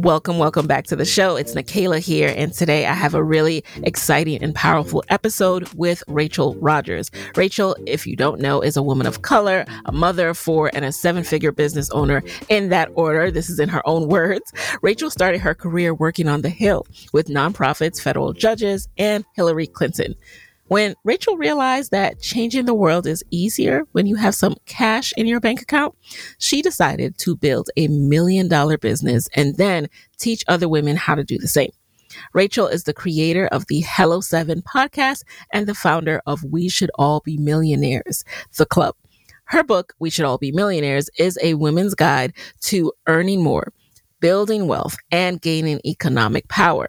Welcome back to the show. It's Nicaila here, and today I have a really exciting and powerful episode with Rachel Rodgers. Rachel, if you don't know, is a woman of color, a mother of four, and a seven-figure business owner. In that order, this is in her own words. Rachel started her career working on the Hill with nonprofits, federal judges, and Hillary Clinton. When Rachel realized that changing the world is easier when you have some cash in your bank account, she decided to build a $1 million business and then teach other women how to do the same. Rachel is the creator of the Hello Seven Podcast and the founder of We Should All Be Millionaires, the club. Her book, We Should All Be Millionaires, is a women's guide to earning more, building wealth, and gaining economic power.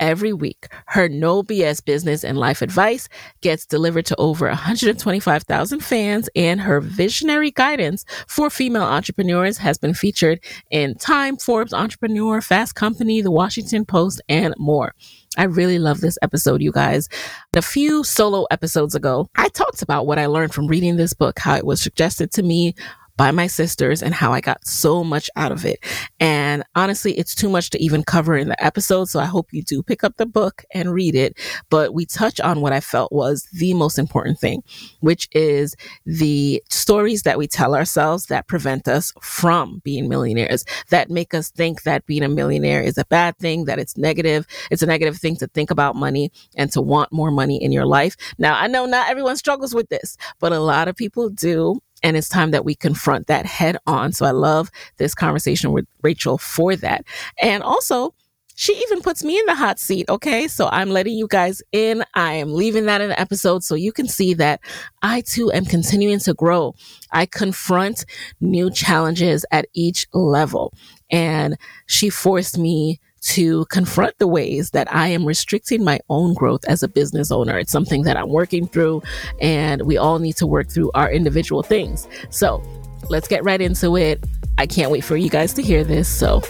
Every week, her no BS business and life advice gets delivered to over 125,000 fans, and her visionary guidance for female entrepreneurs has been featured in Time, Forbes, Entrepreneur, Fast Company, The Washington Post, and more. I really love this episode, you guys. A few solo episodes ago, I talked about what I learned from reading this book, how it was suggested to me by my sisters, and how I got so much out of it. And honestly, it's too much to even cover in the episode, so I hope you do pick up the book and read it. But we touch on what I felt was the most important thing, which is the stories that we tell ourselves that prevent us from being millionaires, that make us think that being a millionaire is a bad thing, that it's negative. It's a negative thing to think about money and to want more money in your life. Now, I know not everyone struggles with this, but a lot of people do. And it's time that we confront that head on. So I love this conversation with Rachel for that. And also, she even puts me in the hot seat, okay? So I'm letting you guys in. I am leaving that in the episode so you can see that I too am continuing to grow. I confront new challenges at each level. And she forced me to confront the ways that I am restricting my own growth as a business owner. It's something that I'm working through, and we all need to work through our individual things. So let's get right into it. I can't wait for you guys to hear this. So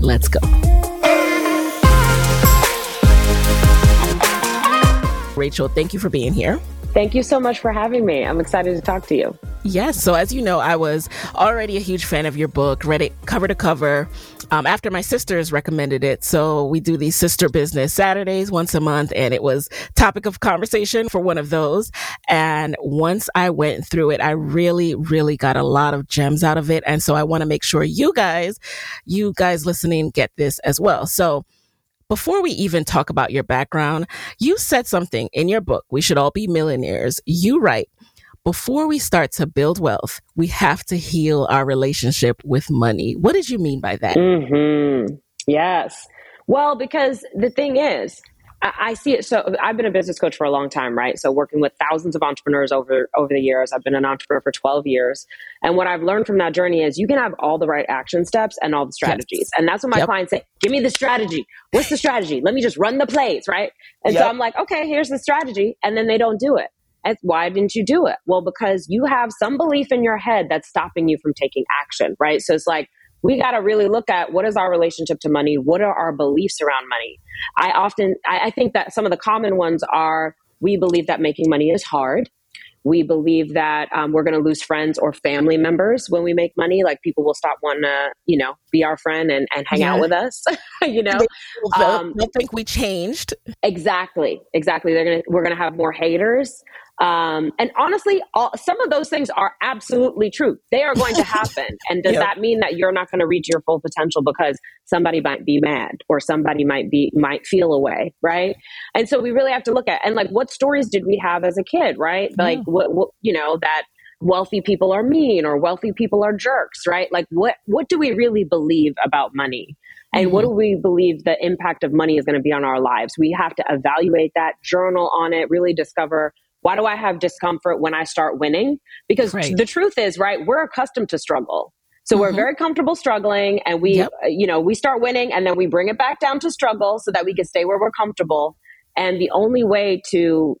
let's go. Rachel, thank you for being here. Thank you so much for having me. I'm excited to talk to you. Yes. So as you know, I was already a huge fan of your book, read it cover to cover after my sisters recommended it. So we do these sister business Saturdays once a month, and it was topic of conversation for one of those. And once I went through it, I really got a lot of gems out of it. And so I want to make sure you guys listening get this as well. So before we even talk about your background, you said something in your book, We Should All Be Millionaires. You write, before we start to build wealth, we have to heal our relationship with money. What did you mean by that? Mm-hmm. Yes. Well, because the thing is, I see it. So I've been a business coach for a long time, right? So working with thousands of entrepreneurs over the years, I've been an entrepreneur for 12 years. And what I've learned from that journey is you can have all the right action steps and all the strategies. Yes. And that's what my clients say, give me the strategy. What's the strategy? Let me just run the plays, right? And so I'm like, okay, here's the strategy. And then they don't do it. And why didn't you do it? Well, because you have some belief in your head that's stopping you from taking action, right? So it's like, we got to really look at what is our relationship to money? What are our beliefs around money? I think that some of the common ones are, we believe that making money is hard. We believe that we're going to lose friends or family members when we make money. Like people will stop wanting to, be our friend and hang out with us. They'll think we changed. Exactly. We're going to have more haters. And honestly, some of those things are absolutely true. They are going to happen. And does that mean that you're not going to reach your full potential because somebody might be mad or somebody might feel a way, right? And so we really have to look at, and like, what stories did we have as a kid, right? Like what that wealthy people are mean or wealthy people are jerks, right? Like what do we really believe about money? And what do we believe the impact of money is going to be on our lives? We have to evaluate that, journal on it, really discover, why do I have discomfort when I start winning? Because the truth is, right, we're accustomed to struggle. So we're very comfortable struggling, and we, we start winning, and then we bring it back down to struggle so that we can stay where we're comfortable. And the only way to,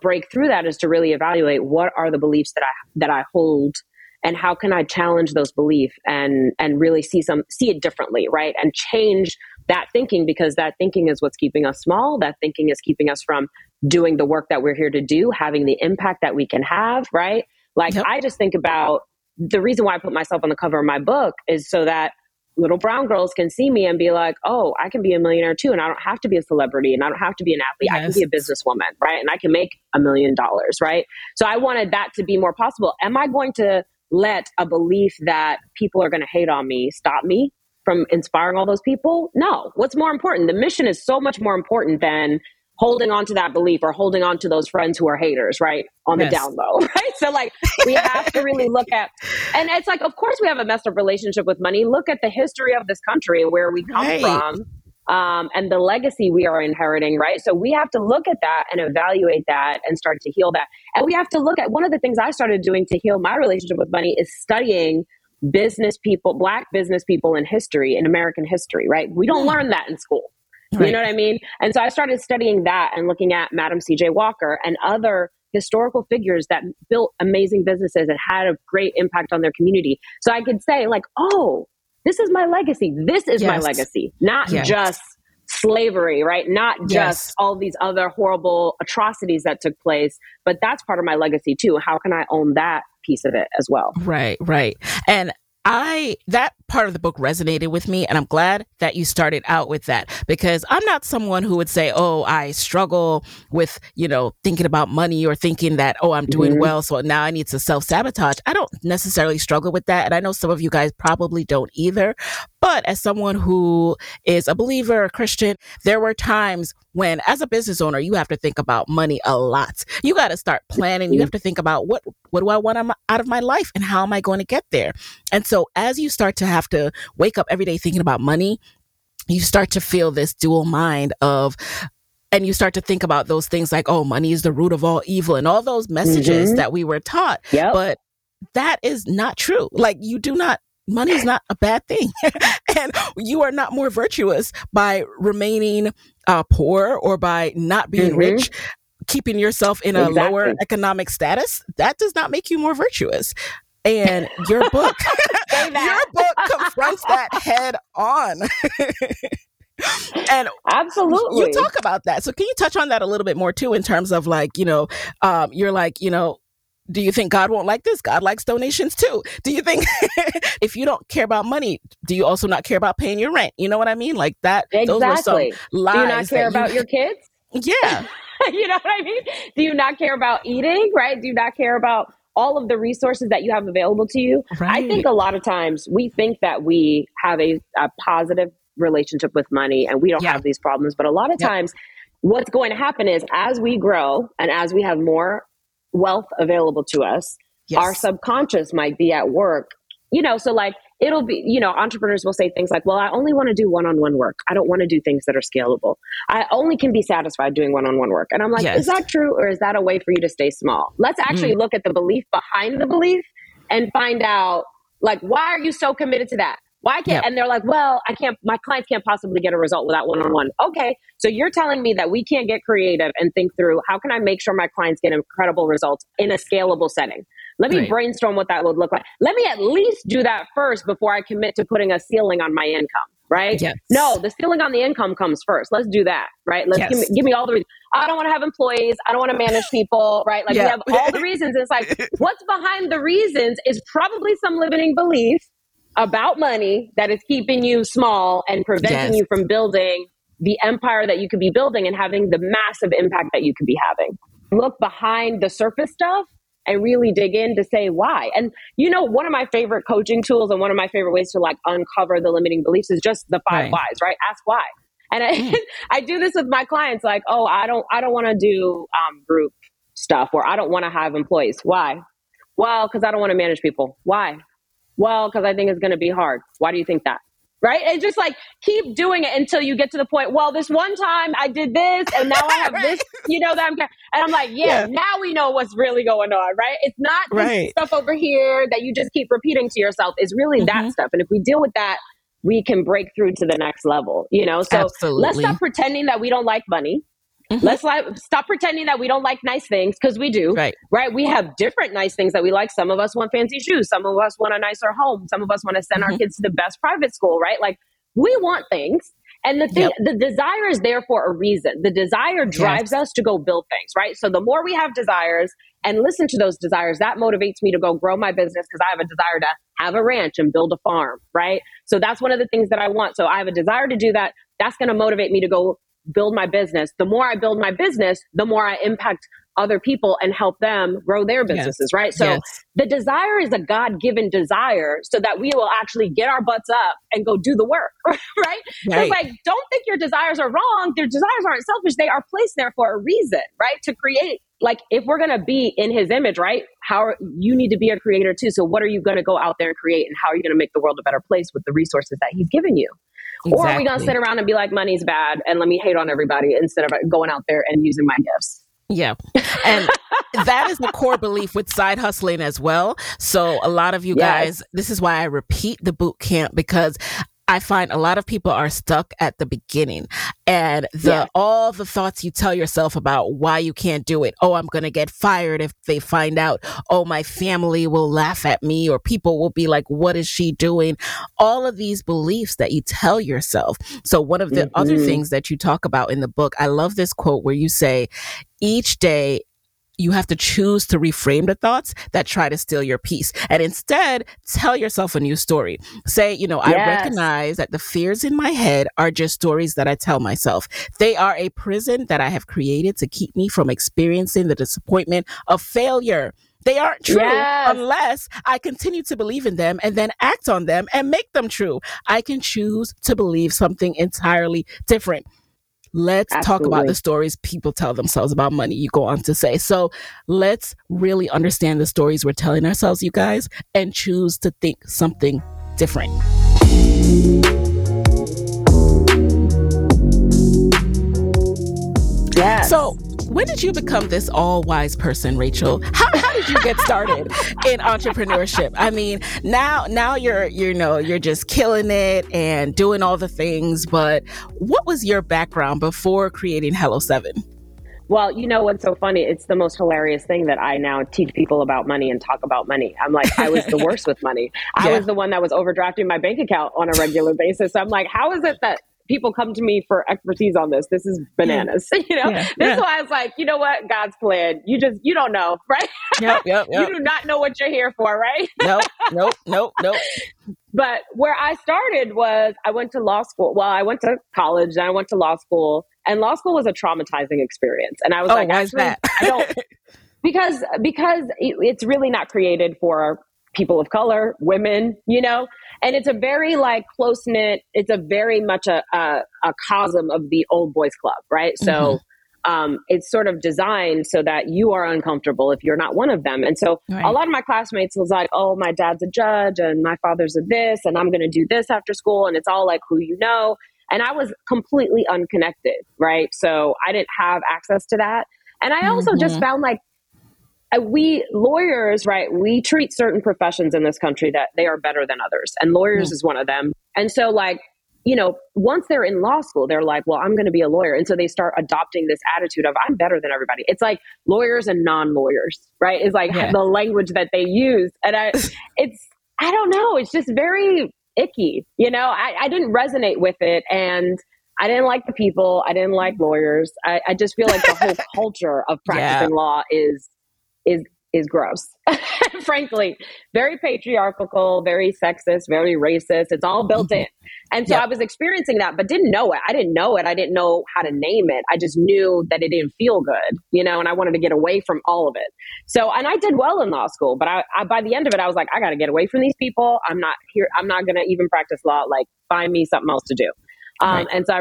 break through that is to really evaluate what are the beliefs that I hold and how can I challenge those beliefs and really see it differently, right? And change that thinking, because that thinking is what's keeping us small. That thinking is keeping us from doing the work that we're here to do, having the impact that we can have, right? Like, yep. I just think about the reason why I put myself on the cover of my book is so that little brown girls can see me and be like, oh, I can be a millionaire too. And I don't have to be a celebrity and I don't have to be an athlete. Yes. I can be a businesswoman, right? And I can make $1 million, right? So I wanted that to be more possible. Am I going to let a belief that people are going to hate on me stop me from inspiring all those people? No. What's more important? The mission is so much more important than holding on to that belief or holding on to those friends who are haters, right? On yes. the down low, right? So like, we have to really look at, and it's like, of course we have a messed up relationship with money. Look at the history of this country and where we come right. from and the legacy we are inheriting, right? So we have to look at that and evaluate that and start to heal that. And we have to look at, one of the things I started doing to heal my relationship with money is studying business people, Black business people in history, in American history, right? We don't learn that in school. Right. You know what I mean? And so I started studying that and looking at Madam C.J. Walker and other historical figures that built amazing businesses and had a great impact on their community. So I could say like, oh, this is my legacy. This is yes. my legacy, not yes. just slavery, right? Not just yes. all these other horrible atrocities that took place, but that's part of my legacy too. How can I own that piece of it as well? Right, right. And that part of the book resonated with me, and I'm glad that you started out with that, because I'm not someone who would say, oh, I struggle with, thinking about money or thinking that, oh, I'm doing mm-hmm. well, so now I need to self-sabotage. I don't necessarily struggle with that. And I know some of you guys probably don't either. But as someone who is a believer, a Christian, there were times when, as a business owner, you have to think about money a lot. You got to start planning. You have to think about what do I want out of my life and how am I going to get there? And so as you start to have to wake up every day thinking about money, you start to feel this dual mind of, and you start to think about those things like, oh, money is the root of all evil and all those messages mm-hmm. that we were taught. Yep. But that is not true. Like, money is not a bad thing. And you are not more virtuous by remaining poor or by not being mm-hmm. rich, keeping yourself in a exactly. lower economic status. That does not make you more virtuous. And your book, your book confronts that head on. And absolutely, you talk about that. So can you touch on that a little bit more too, in terms of like, you're like, do you think God won't like this? God likes donations too. Do you think if you don't care about money, do you also not care about paying your rent? You know what I mean? Like that. Exactly. Those were some lies. Do you not care about your kids? Yeah. You know what I mean? Do you not care about eating? Right? Do you not care about all of the resources that you have available to you? Right. I think a lot of times we think that we have a positive relationship with money and we don't yeah. have these problems. But a lot of yeah. times what's going to happen is as we grow and as we have more wealth available to us, yes. our subconscious might be at work, so like it'll be, entrepreneurs will say things like, well, I only want to do one-on-one work. I don't want to do things that are scalable. I only can be satisfied doing one-on-one work. And I'm like, yes. is that true? Or is that a way for you to stay small? Let's actually look at the belief behind the belief and find out like, why are you so committed to that? Why can't, yep. and they're like, well, my clients can't possibly get a result without one-on-one. Okay. So you're telling me that we can't get creative and think through how can I make sure my clients get incredible results in a scalable setting? Let me right. brainstorm what that would look like. Let me at least do that first before I commit to putting a ceiling on my income, right? Yes. No, the ceiling on the income comes first. Let's do that, right? Let's yes. give me all the reasons. I don't want to have employees. I don't want to manage people, right? Like yeah. we have all the reasons. It's like, what's behind the reasons is probably some limiting belief about money that is keeping you small and preventing yes. you from building the empire that you could be building and having the massive impact that you could be having. Look behind the surface stuff and really dig in to say why. And one of my favorite coaching tools and one of my favorite ways to like uncover the limiting beliefs is just the 5 whys, right? Ask why. And I do this with my clients like, oh, I don't want to do group stuff, or I don't want to have employees. Why? Well, because I don't want to manage people. Why? Well, because I think it's going to be hard. Why do you think that? Right? And just like keep doing it until you get to the point, well, this one time I did this and now I have right. this, that I'm, and I'm like, yeah, now we know what's really going on, right? It's not this right. stuff over here that you just keep repeating to yourself. It's really mm-hmm. that stuff. And if we deal with that, we can break through to the next level, So Absolutely. Let's stop pretending that we don't like money. Mm-hmm. Let's stop pretending that we don't like nice things, because we do, right? We have different nice things that we like. Some of us want fancy shoes. Some of us want a nicer home. Some of us want to send our kids to the best private school, right? Like, we want things. And the thing, the desire is there for a reason. The desire drives us to go build things, right? So the more we have desires and listen to those desires, that motivates me to go grow my business, because I have a desire to have a ranch and build a farm, right? So that's one of the things that I want. So I have a desire to do that. That's going to motivate me to go build my business. The more I build my business, the more I impact other people and help them grow their businesses, right? So the desire is a God-given desire, so that we will actually get our butts up and go do the work, right? So it's like, don't think your desires are wrong. Their desires aren't selfish. They are placed there for a reason, right? To create, like, if we're going to be in his image, right? You need to be a creator too. So what are you going to go out there and create, and how are you going to make the world a better place with the resources that he's given you? Exactly. Or are we going to sit around and be like, money's bad and let me hate on everybody, instead of going out there and using my gifts? Yeah. And that is the core belief with side hustling as well. So a lot of you guys, this is why I repeat the boot camp, because I find a lot of people are stuck at the beginning, and all the thoughts you tell yourself about why you can't do it. Oh, I'm going to get fired if they find out. Oh, my family will laugh at me, or people will be like, what is she doing? All of these beliefs that you tell yourself. So one of the other things that you talk about in the book, I love this quote where you say, each day, you have to choose to reframe the thoughts that try to steal your peace, and instead tell yourself a new story. Say, I recognize that the fears in my head are just stories that I tell myself. They are a prison that I have created to keep me from experiencing the disappointment of failure. They aren't true unless I continue to believe in them and then act on them and make them true. I can choose to believe something entirely different. Let's talk about the stories people tell themselves about money, you go on to say. So let's really understand the stories we're telling ourselves, you guys, and choose to think something different. Yes. So when did you become this all-wise person, Rachel? How did you get started in entrepreneurship? I mean, now you're just killing it and doing all the things, but what was your background before creating Hello Seven? Well, you know what's so funny? It's the most hilarious thing that I now teach people about money and talk about money. I'm like, I was the worst with money. I was the one that was overdrafting my bank account on a regular basis. So I'm like, how is it that people come to me for expertise on this? This is bananas. This is why I was like, you know what? God's plan. You don't know, right? Yep. You do not know what you're here for, right? Nope. But where I started was I went to law school. Well, I went to college and I went to law school, and law school was a traumatizing experience. And I was why is that? I don't, because it's really not created for people of color, women, and it's a very close knit. It's a very much a cosm of the old boys club, right? So it's sort of designed so that you are uncomfortable if you're not one of them. And so a lot of my classmates was like, oh, my dad's a judge and my father's a this, and I'm going to do this after school. And it's all like who you know. And I was completely unconnected, right? So I didn't have access to that. And I also just found we lawyers, right? We treat certain professions in this country that they are better than others. And lawyers is one of them. And so once they're in law school, they're like, well, I'm going to be a lawyer. And so they start adopting this attitude of I'm better than everybody. It's like lawyers and non-lawyers, right? It's like the language that they use. And I don't know. It's just very icky. I didn't resonate with it. And I didn't like the people. I didn't like lawyers. I just feel like the whole culture of practicing law is gross, frankly, very patriarchal, very sexist, very racist. It's all built in. And so I was experiencing that, but didn't know it. I didn't know it. I didn't know how to name it. I just knew that it didn't feel good, and I wanted to get away from all of it. So, and I did well in law school, but I by the end of it, I was like, I got to get away from these people. I'm not here. I'm not going to even practice law. Like, find me something else to do. And so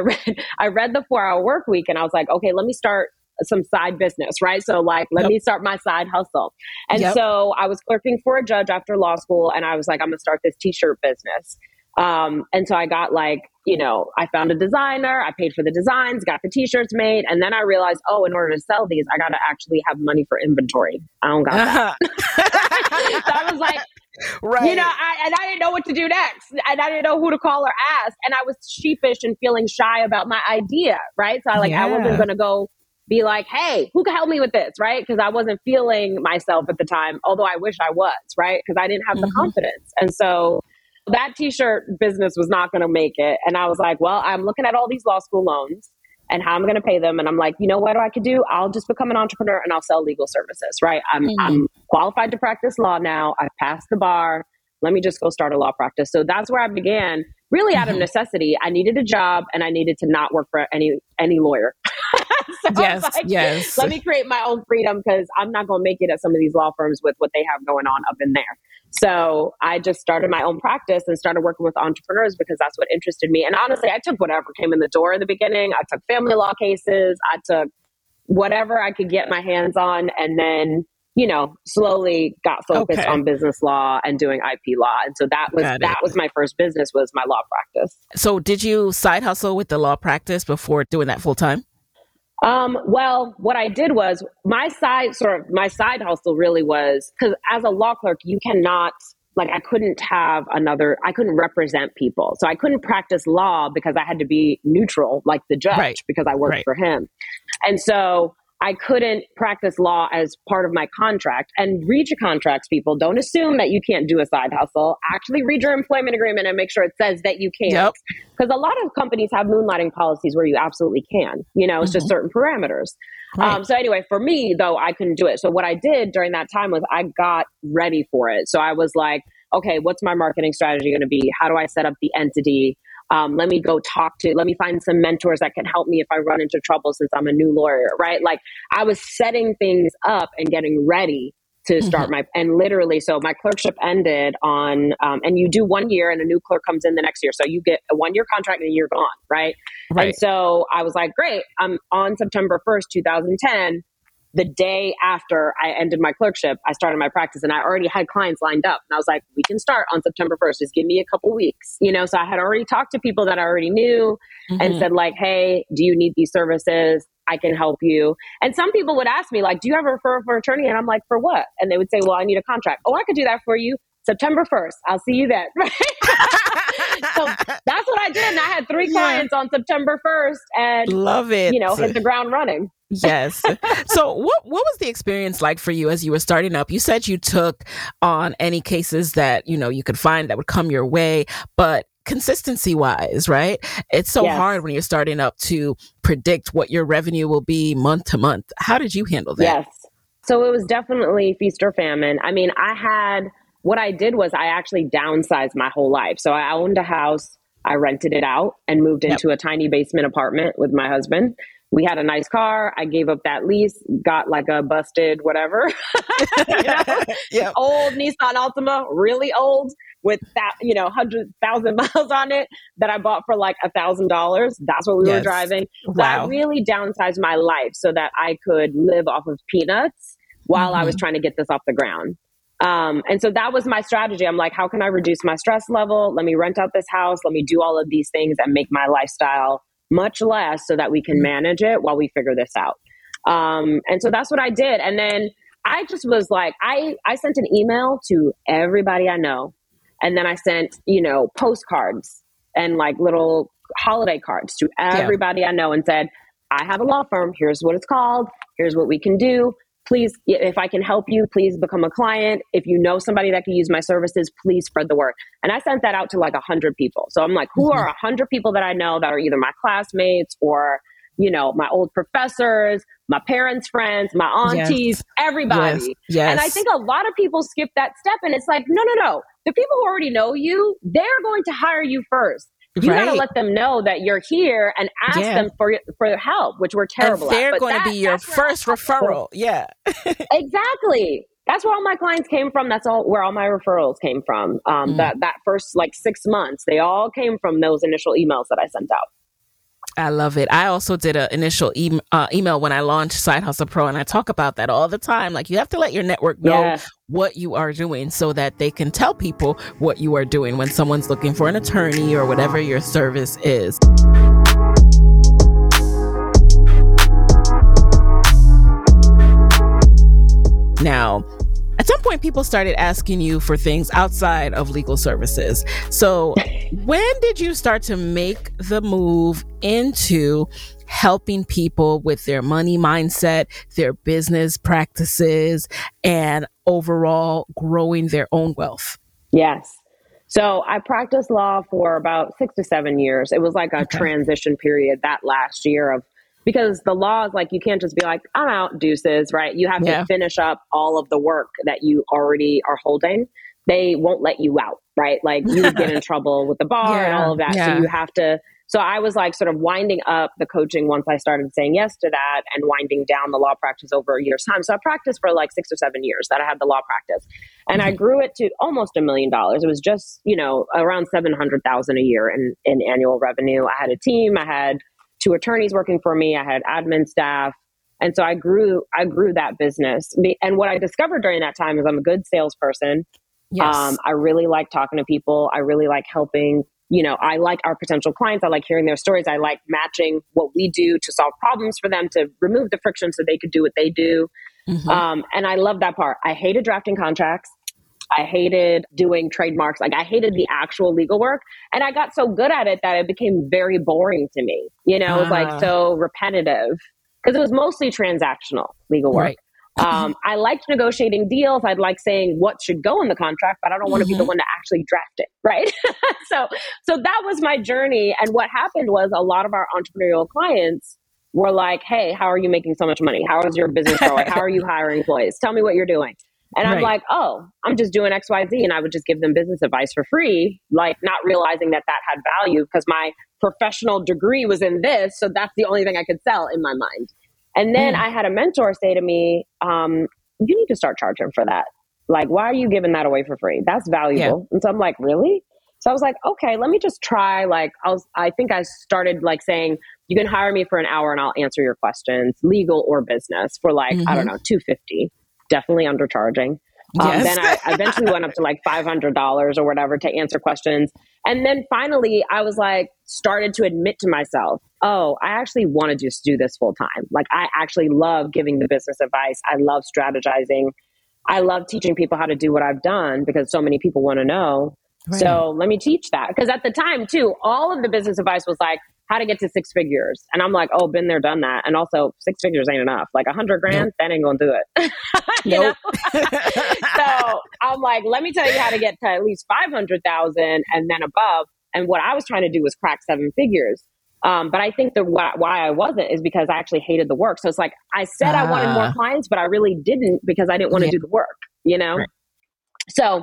I read the 4-Hour Work Week, and I was like, okay, let me start some side business, right? So let me start my side hustle. And so I was clerking for a judge after law school, and I was like, I'm going to start this t-shirt business. And so I got I found a designer, I paid for the designs, got the t-shirts made. And then I realized, in order to sell these, I got to actually have money for inventory. I don't got that. So I was like, I didn't know what to do next, and I didn't know who to call or ask. And I was sheepish and feeling shy about my idea. Right. So I wasn't going to go be like, hey, who can help me with this, right? Because I wasn't feeling myself at the time, although I wish I was, right? Because I didn't have the confidence. And so that t-shirt business was not going to make it. And I was like, well, I'm looking at all these law school loans and how I'm going to pay them. And I'm like, you know what I could do? I'll just become an entrepreneur and I'll sell legal services, right? I'm qualified to practice law now. I've passed the bar. Let me just go start a law practice. So that's where I began, really out of necessity. I needed a job and I needed to not work for any lawyer. So yes. Let me create my own freedom because I'm not going to make it at some of these law firms with what they have going on up in there. So I just started my own practice and started working with entrepreneurs because that's what interested me. And honestly, I took whatever came in the door in the beginning. I took family law cases. I took whatever I could get my hands on. And then, you know, slowly got focused on business law and doing IP law. And so that was my first business, was my law practice. So did you side hustle with the law practice before doing that full time? Well, what I did was my side hustle really was, because as a law clerk, you cannot, like, I couldn't represent people. So I couldn't practice law because I had to be neutral, like the judge, because I worked for him. And so I couldn't practice law as part of my contract. And read your contracts, people. Don't assume that you can't do a side hustle. Actually read your employment agreement and make sure it says that you can. Because a lot of companies have moonlighting policies where you absolutely can. You know, it's just certain parameters. Right. So anyway, for me, though, I couldn't do it. So what I did during that time was I got ready for it. So I was like, okay, what's my marketing strategy going to be? How do I set up the entity? Let me find some mentors that can help me if I run into trouble since I'm a new lawyer, right? Like I was setting things up and getting ready to start so my clerkship ended on, and you do 1 year and a new clerk comes in the next year. So you get a 1 year contract and a year gone, right? And so I was like, great, I'm on September 1st, 2010. The day after I ended my clerkship, I started my practice and I already had clients lined up. And I was like, we can start on September 1st. Just give me a couple weeks. You know, so I had already talked to people that I already knew and said like, hey, do you need these services? I can help you. And some people would ask me like, do you have a referral for an attorney? And I'm like, for what? And they would say, well, I need a contract. Oh, I could do that for you. September 1st. I'll see you then. So that's what I did. And I had 3 clients on September 1st and love it. You know, hit the ground running. Yes. So what was the experience like for you as you were starting up? You said you took on any cases that, you know, you could find that would come your way, but consistency wise, right? It's so hard when you're starting up to predict what your revenue will be month to month. How did you handle that? Yes. So it was definitely feast or famine. I mean, what I did was I actually downsized my whole life. So I owned a house, I rented it out and moved into a tiny basement apartment with my husband. We had a nice car. I gave up that lease, got like a busted whatever, you know? Old Nissan Altima, really old with that, you know, 100,000 miles on it that I bought for like $1,000. That's what we were driving. So I really downsized my life so that I could live off of peanuts while I was trying to get this off the ground. And so that was my strategy. I'm like, how can I reduce my stress level? Let me rent out this house. Let me do all of these things and make my lifestyle much less so that we can manage it while we figure this out. And so that's what I did. And then I just was like, I sent an email to everybody I know. And then I sent, you know, postcards and like little holiday cards to everybody I know and said, I have a law firm. Here's what it's called. Here's what we can do. Please, if I can help you, please become a client. If you know somebody that can use my services, please spread the word. And I sent that out to like 100 people. So I'm like, who are 100 people that I know that are either my classmates or, you know, my old professors, my parents' friends, my aunties, everybody. Yes. And I think a lot of people skip that step and it's like, no. The people who already know you, they're going to hire you first. You got to let them know that you're here and ask them for help, which we're terrible at. They're going to be your first referral. Yeah, exactly. That's where all my clients came from. That's where all my referrals came from. That first like 6 months, they all came from those initial emails that I sent out. I love it. I also did an initial email when I launched Side Hustle Pro, and I talk about that all the time. Like, you have to let your network know what you are doing so that they can tell people what you are doing when someone's looking for an attorney or whatever your service is. Now, At some point, people started asking you for things outside of legal services. So when did you start to make the move into helping people with their money mindset, their business practices, and overall growing their own wealth? Yes. So I practiced law for about 6 to 7 years. It was like a transition period that last year of, because the law is like, you can't just be like, I'm out, deuces, right? You have to finish up all of the work that you already are holding. They won't let you out, right? Like you get in trouble with the bar and all of that. So you have to, so I was like sort of winding up the coaching once I started saying yes to that and winding down the law practice over a year's time. So I practiced for like 6 or 7 years that I had the law practice, and I grew it to almost $1 million. It was just, you know, around $700,000 a year in annual revenue. I had a team. I had 2 attorneys working for me. I had admin staff. And so I grew that business. And what I discovered during that time is I'm a good salesperson. Yes. I really like talking to people. I really like helping. You know, I like our potential clients. I like hearing their stories. I like matching what we do to solve problems for them, to remove the friction so they could do what they do. Mm-hmm. And I love that part. I hated drafting contracts. I hated doing trademarks. Like I hated the actual legal work. And I got so good at it that it became very boring to me. You know, it was like so repetitive because it was mostly transactional legal work. Right. I liked negotiating deals. I'd like saying what should go in the contract, but I don't want to be the one to actually draft it, right? So that was my journey. And what happened was a lot of our entrepreneurial clients were like, hey, how are you making so much money? How is your business growing? How are you hiring employees? Tell me what you're doing. And I'm like, oh, I'm just doing X, Y, Z. And I would just give them business advice for free, like not realizing that that had value because my professional degree was in this. So that's the only thing I could sell in my mind. And then I had a mentor say to me, you need to start charging for that. Like, why are you giving that away for free? That's valuable. And so I'm like, really? So I was like, okay, let me just try. Like, I think I started like saying, you can hire me for an hour and I'll answer your questions, legal or business, for like, I don't know, $250, definitely undercharging. Then I eventually went up to like $500 or whatever to answer questions. And then finally, I was like, started to admit to myself, oh, I actually want to just do this full time. Like I actually love giving the business advice. I love strategizing. I love teaching people how to do what I've done because so many people want to know. Right. So let me teach that. Because at the time too, all of the business advice was like how to get to 6 figures. And I'm like, oh, been there, done that. And also 6 figures ain't enough. Like $100,000, that ain't going to do it. So I'm like, let me tell you how to get to at least 500,000 and then above. And what I was trying to do was crack 7 figures. But I think the why I wasn't is because I actually hated the work. So it's like, I said I wanted more clients, but I really didn't because I didn't want to do the work, you know? Right. So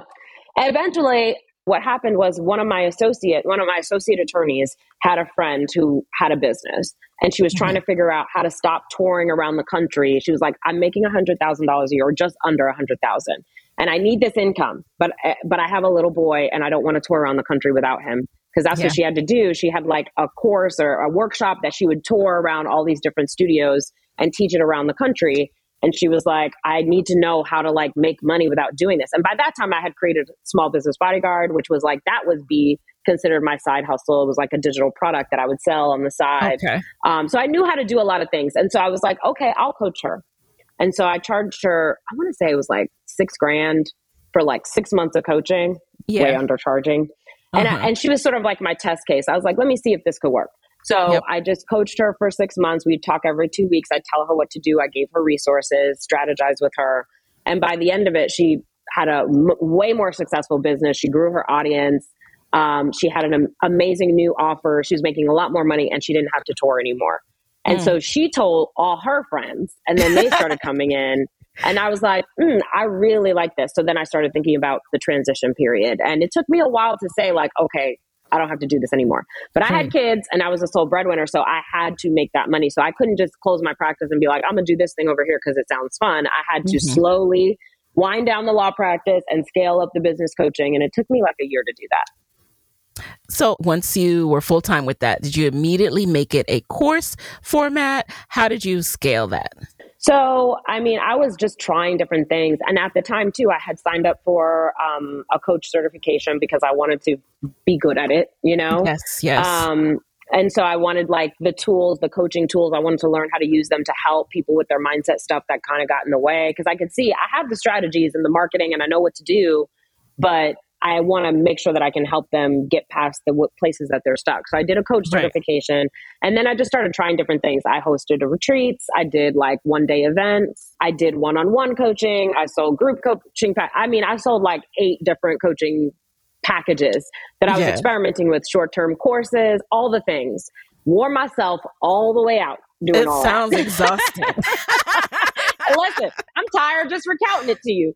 eventually what happened was one of my associate attorneys had a friend who had a business and she was trying to figure out how to stop touring around the country. She was like, I'm making $100,000 a year or just under 100,000. And I need this income, but I have a little boy and I don't want to tour around the country without him. Because that's what she had to do. She had like a course or a workshop that she would tour around all these different studios and teach it around the country. And she was like, I need to know how to like make money without doing this. And by that time I had created Small Business Bodyguard, which was like, that would be considered my side hustle. It was like a digital product that I would sell on the side. Okay. So I knew how to do a lot of things. And so I was like, okay, I'll coach her. And so I charged her, I want to say it was like $6,000 for like 6 months of coaching, way undercharging. And and she was sort of like my test case. I was like, let me see if this could work. So I just coached her for 6 months. We'd talk every 2 weeks. I'd tell her what to do. I gave her resources, strategized with her. And by the end of it, she had a way more successful business. She grew her audience. She had an amazing new offer. She was making a lot more money and she didn't have to tour anymore. And so she told all her friends and then they started coming in. And I was like, I really like this. So then I started thinking about the transition period. And it took me a while to say like, okay, I don't have to do this anymore. But I had kids and I was a sole breadwinner. So I had to make that money. So I couldn't just close my practice and be like, I'm going to do this thing over here because it sounds fun. I had to slowly wind down the law practice and scale up the business coaching. And it took me like a year to do that. So once you were full-time with that, did you immediately make it a course format? How did you scale that? So, I mean, I was just trying different things. And at the time too, I had signed up for a coach certification because I wanted to be good at it, you know? Yes. And so I wanted like the tools, the coaching tools, I wanted to learn how to use them to help people with their mindset stuff that kind of got in the way. Cause I could see I have the strategies and the marketing and I know what to do, but I want to make sure that I can help them get past the places that they're stuck. So I did a coach certification and then I just started trying different things. I hosted retreats. I did like 1-day events. I did one-on-one coaching. I sold group coaching. I sold like 8 different coaching packages that I was experimenting with, short-term courses, all the things. Wore myself all the way out doing all that. It sounds exhausting. Listen, I'm tired just recounting it to you.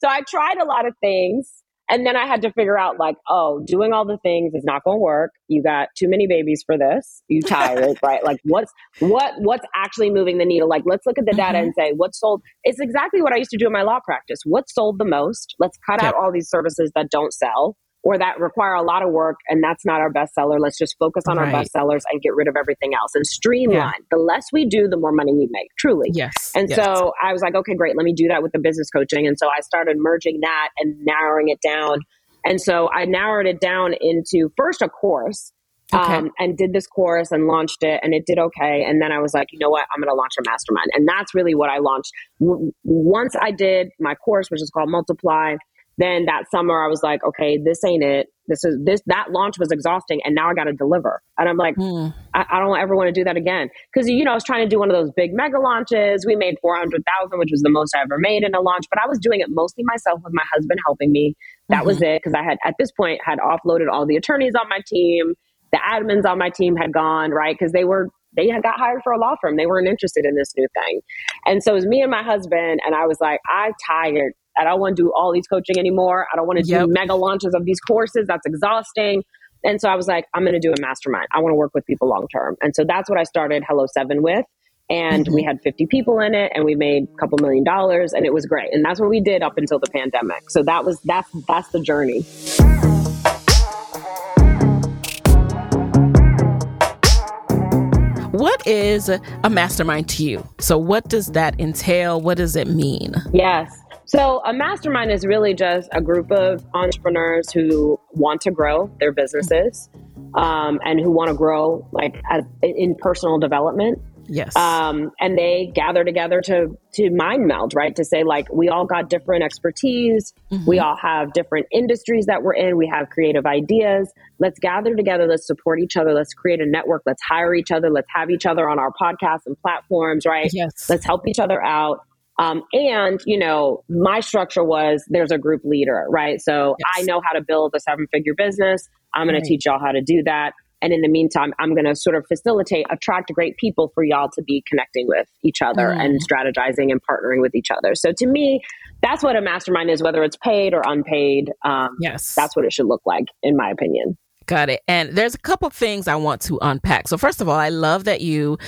So I tried a lot of things and then I had to figure out like, oh, doing all the things is not going to work. You got too many babies for this. You tired, right? Like what's actually moving the needle? Like, let's look at the data and say, what sold? It's exactly what I used to do in my law practice. What sold the most? Let's cut out all these services that don't sell or that require a lot of work. And that's not our best seller. Let's just focus on our best sellers and get rid of everything else and streamline. Yeah. The less we do, the more money we make, truly. Yes. And so I was like, okay, great. Let me do that with the business coaching. And so I started merging that and narrowing it down. And so I narrowed it down into first a course and did this course and launched it and it did okay. And then I was like, you know what? I'm going to launch a mastermind. And that's really what I launched. Once I did my course, which is called Multiply, then that summer I was like, okay, this ain't it. That launch was exhausting and now I got to deliver. And I'm like, I don't ever want to do that again. Cause I was trying to do one of those big mega launches. We made 400,000, which was the most I ever made in a launch, but I was doing it mostly myself with my husband helping me. That was it. Cause I had, at this point, had offloaded all the attorneys on my team. The admins on my team had gone, right? Cause they had got hired for a law firm. They weren't interested in this new thing. And so it was me and my husband. And I was like, I'm tired. I don't want to do all these coaching anymore. I don't want to do mega launches of these courses. That's exhausting. And so I was like, I'm going to do a mastermind. I want to work with people long-term. And so that's what I started Hello7 with. And we had 50 people in it and we made a couple $1 million and it was great. And that's what we did up until the pandemic. So that's the journey. What is a mastermind to you? So what does that entail? What does it mean? Yes. So a mastermind is really just a group of entrepreneurs who want to grow their businesses and who want to grow like in personal development. Yes. And they gather together to mind meld, right? To say like, we all got different expertise. We all have different industries that we're in. We have creative ideas. Let's gather together. Let's support each other. Let's create a network. Let's hire each other. Let's have each other on our podcasts and platforms, right? Yes. Let's help each other out. And, my structure was there's a group leader, right? So I know how to build a 7-figure business. I'm going to teach y'all how to do that. And in the meantime, I'm going to sort of facilitate, attract great people for y'all to be connecting with each other and strategizing and partnering with each other. So to me, that's what a mastermind is, whether it's paid or unpaid. That's what it should look like, in my opinion. Got it. And there's a couple of things I want to unpack. So first of all, I love that you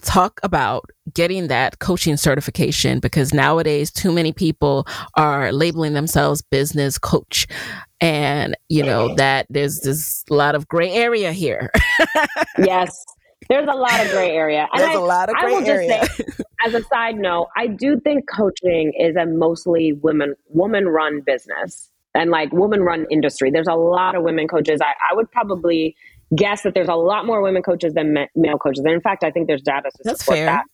talk about getting that coaching certification, because nowadays too many people are labeling themselves business coach. And that there's this lot of gray area here. Yes, there's a lot of gray area. And I will just say, as a side note, I do think coaching is a mostly woman-run business and like woman-run industry. There's a lot of women coaches. I would probably guess that there's a lot more women coaches than male coaches. And in fact, I think there's data to support that.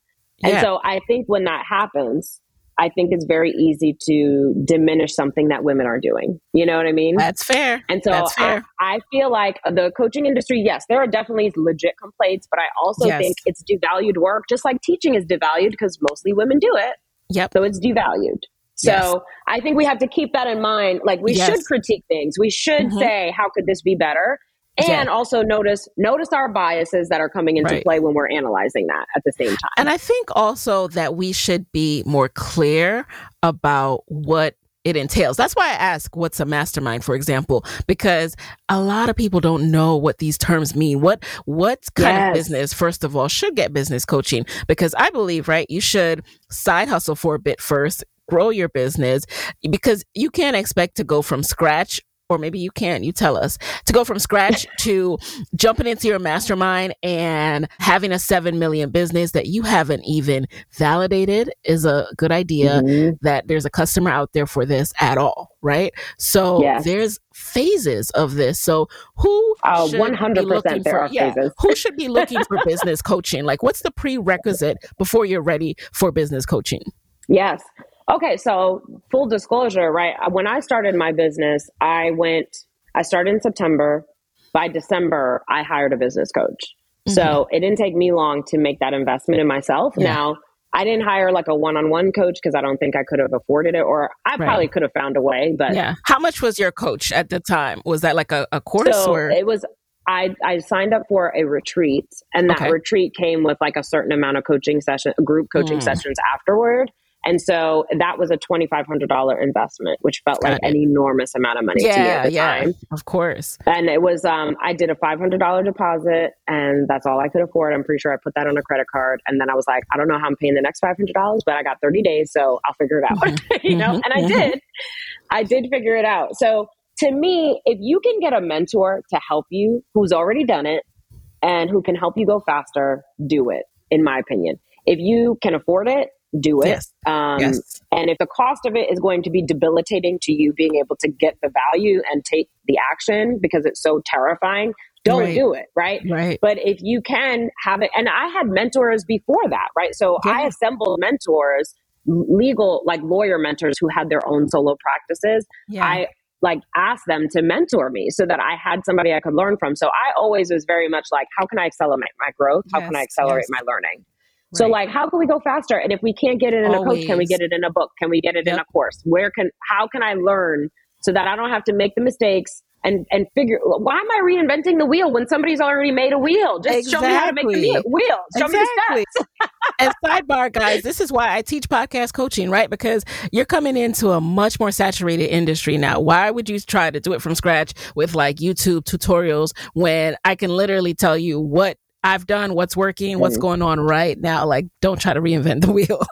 And so I think when that happens, I think it's very easy to diminish something that women are doing. You know what I mean? That's fair. And so I feel like the coaching industry, yes, there are definitely legit complaints, but I also think it's devalued work, just like teaching is devalued because mostly women do it. Yep. So it's devalued. So I think we have to keep that in mind. Like we should critique things. We should say, how could this be better? And also notice our biases that are coming into play when we're analyzing that at the same time. And I think also that we should be more clear about what it entails. That's why I ask, what's a mastermind, for example, because a lot of people don't know what these terms mean. What kind of business, first of all, should get business coaching? Because I believe, right, you should side hustle for a bit first, grow your business, because you can't expect to go from scratch or maybe you can, you tell us, to go from scratch to jumping into your mastermind and having a 7 million business that you haven't even validated is a good idea, mm-hmm. that there's a customer out there for this at all, right? So there's phases of this. So who should 100% be looking there for, are phases. Who should be looking for business coaching? Like, what's the prerequisite before you're ready for business coaching? Yes. Okay, so full disclosure, right? When I started my business, I started in September. By December, I hired a business coach. Mm-hmm. So it didn't take me long to make that investment in myself. Yeah. Now, I didn't hire like a one-on-one coach because I don't think I could have afforded it, or I probably could have found a way. But yeah. How much was your coach at the time? Was that like a course? So or? It was... I signed up for a retreat, and that retreat came with like a certain amount of coaching session, group coaching sessions afterward. And so that was a $2,500 investment, which felt like an enormous amount of money to me at the time. Of course. And it was, I did a $500 deposit, and that's all I could afford. I'm pretty sure I put that on a credit card. And then I was like, I don't know how I'm paying the next $500, but I got 30 days, so I'll figure it out, mm-hmm. you know? And I did figure it out. So to me, if you can get a mentor to help you who's already done it and who can help you go faster, do it, in my opinion. If you can afford it, do it. Yes. And if the cost of it is going to be debilitating to you being able to get the value and take the action because it's so terrifying, don't do it, right? Right. But if you can have it, and I had mentors before that, right? So I assembled mentors, legal, like lawyer mentors who had their own solo practices. Yeah. I asked them to mentor me so that I had somebody I could learn from. So I always was very much like, how can I accelerate my growth? How can I accelerate my learning? Right. So how can we go faster? And if we can't get it in a coach, can we get it in a book? Can we get it in a course? How can I learn so that I don't have to make the mistakes and figure, why am I reinventing the wheel when somebody's already made a wheel? Just show me how to make the wheel. Show me the steps. And sidebar, guys, this is why I teach podcast coaching, right? Because you're coming into a much more saturated industry now. Why would you try to do it from scratch with YouTube tutorials when I can literally tell you what I've done, what's working, what's going on right now? Like, don't try to reinvent the wheel.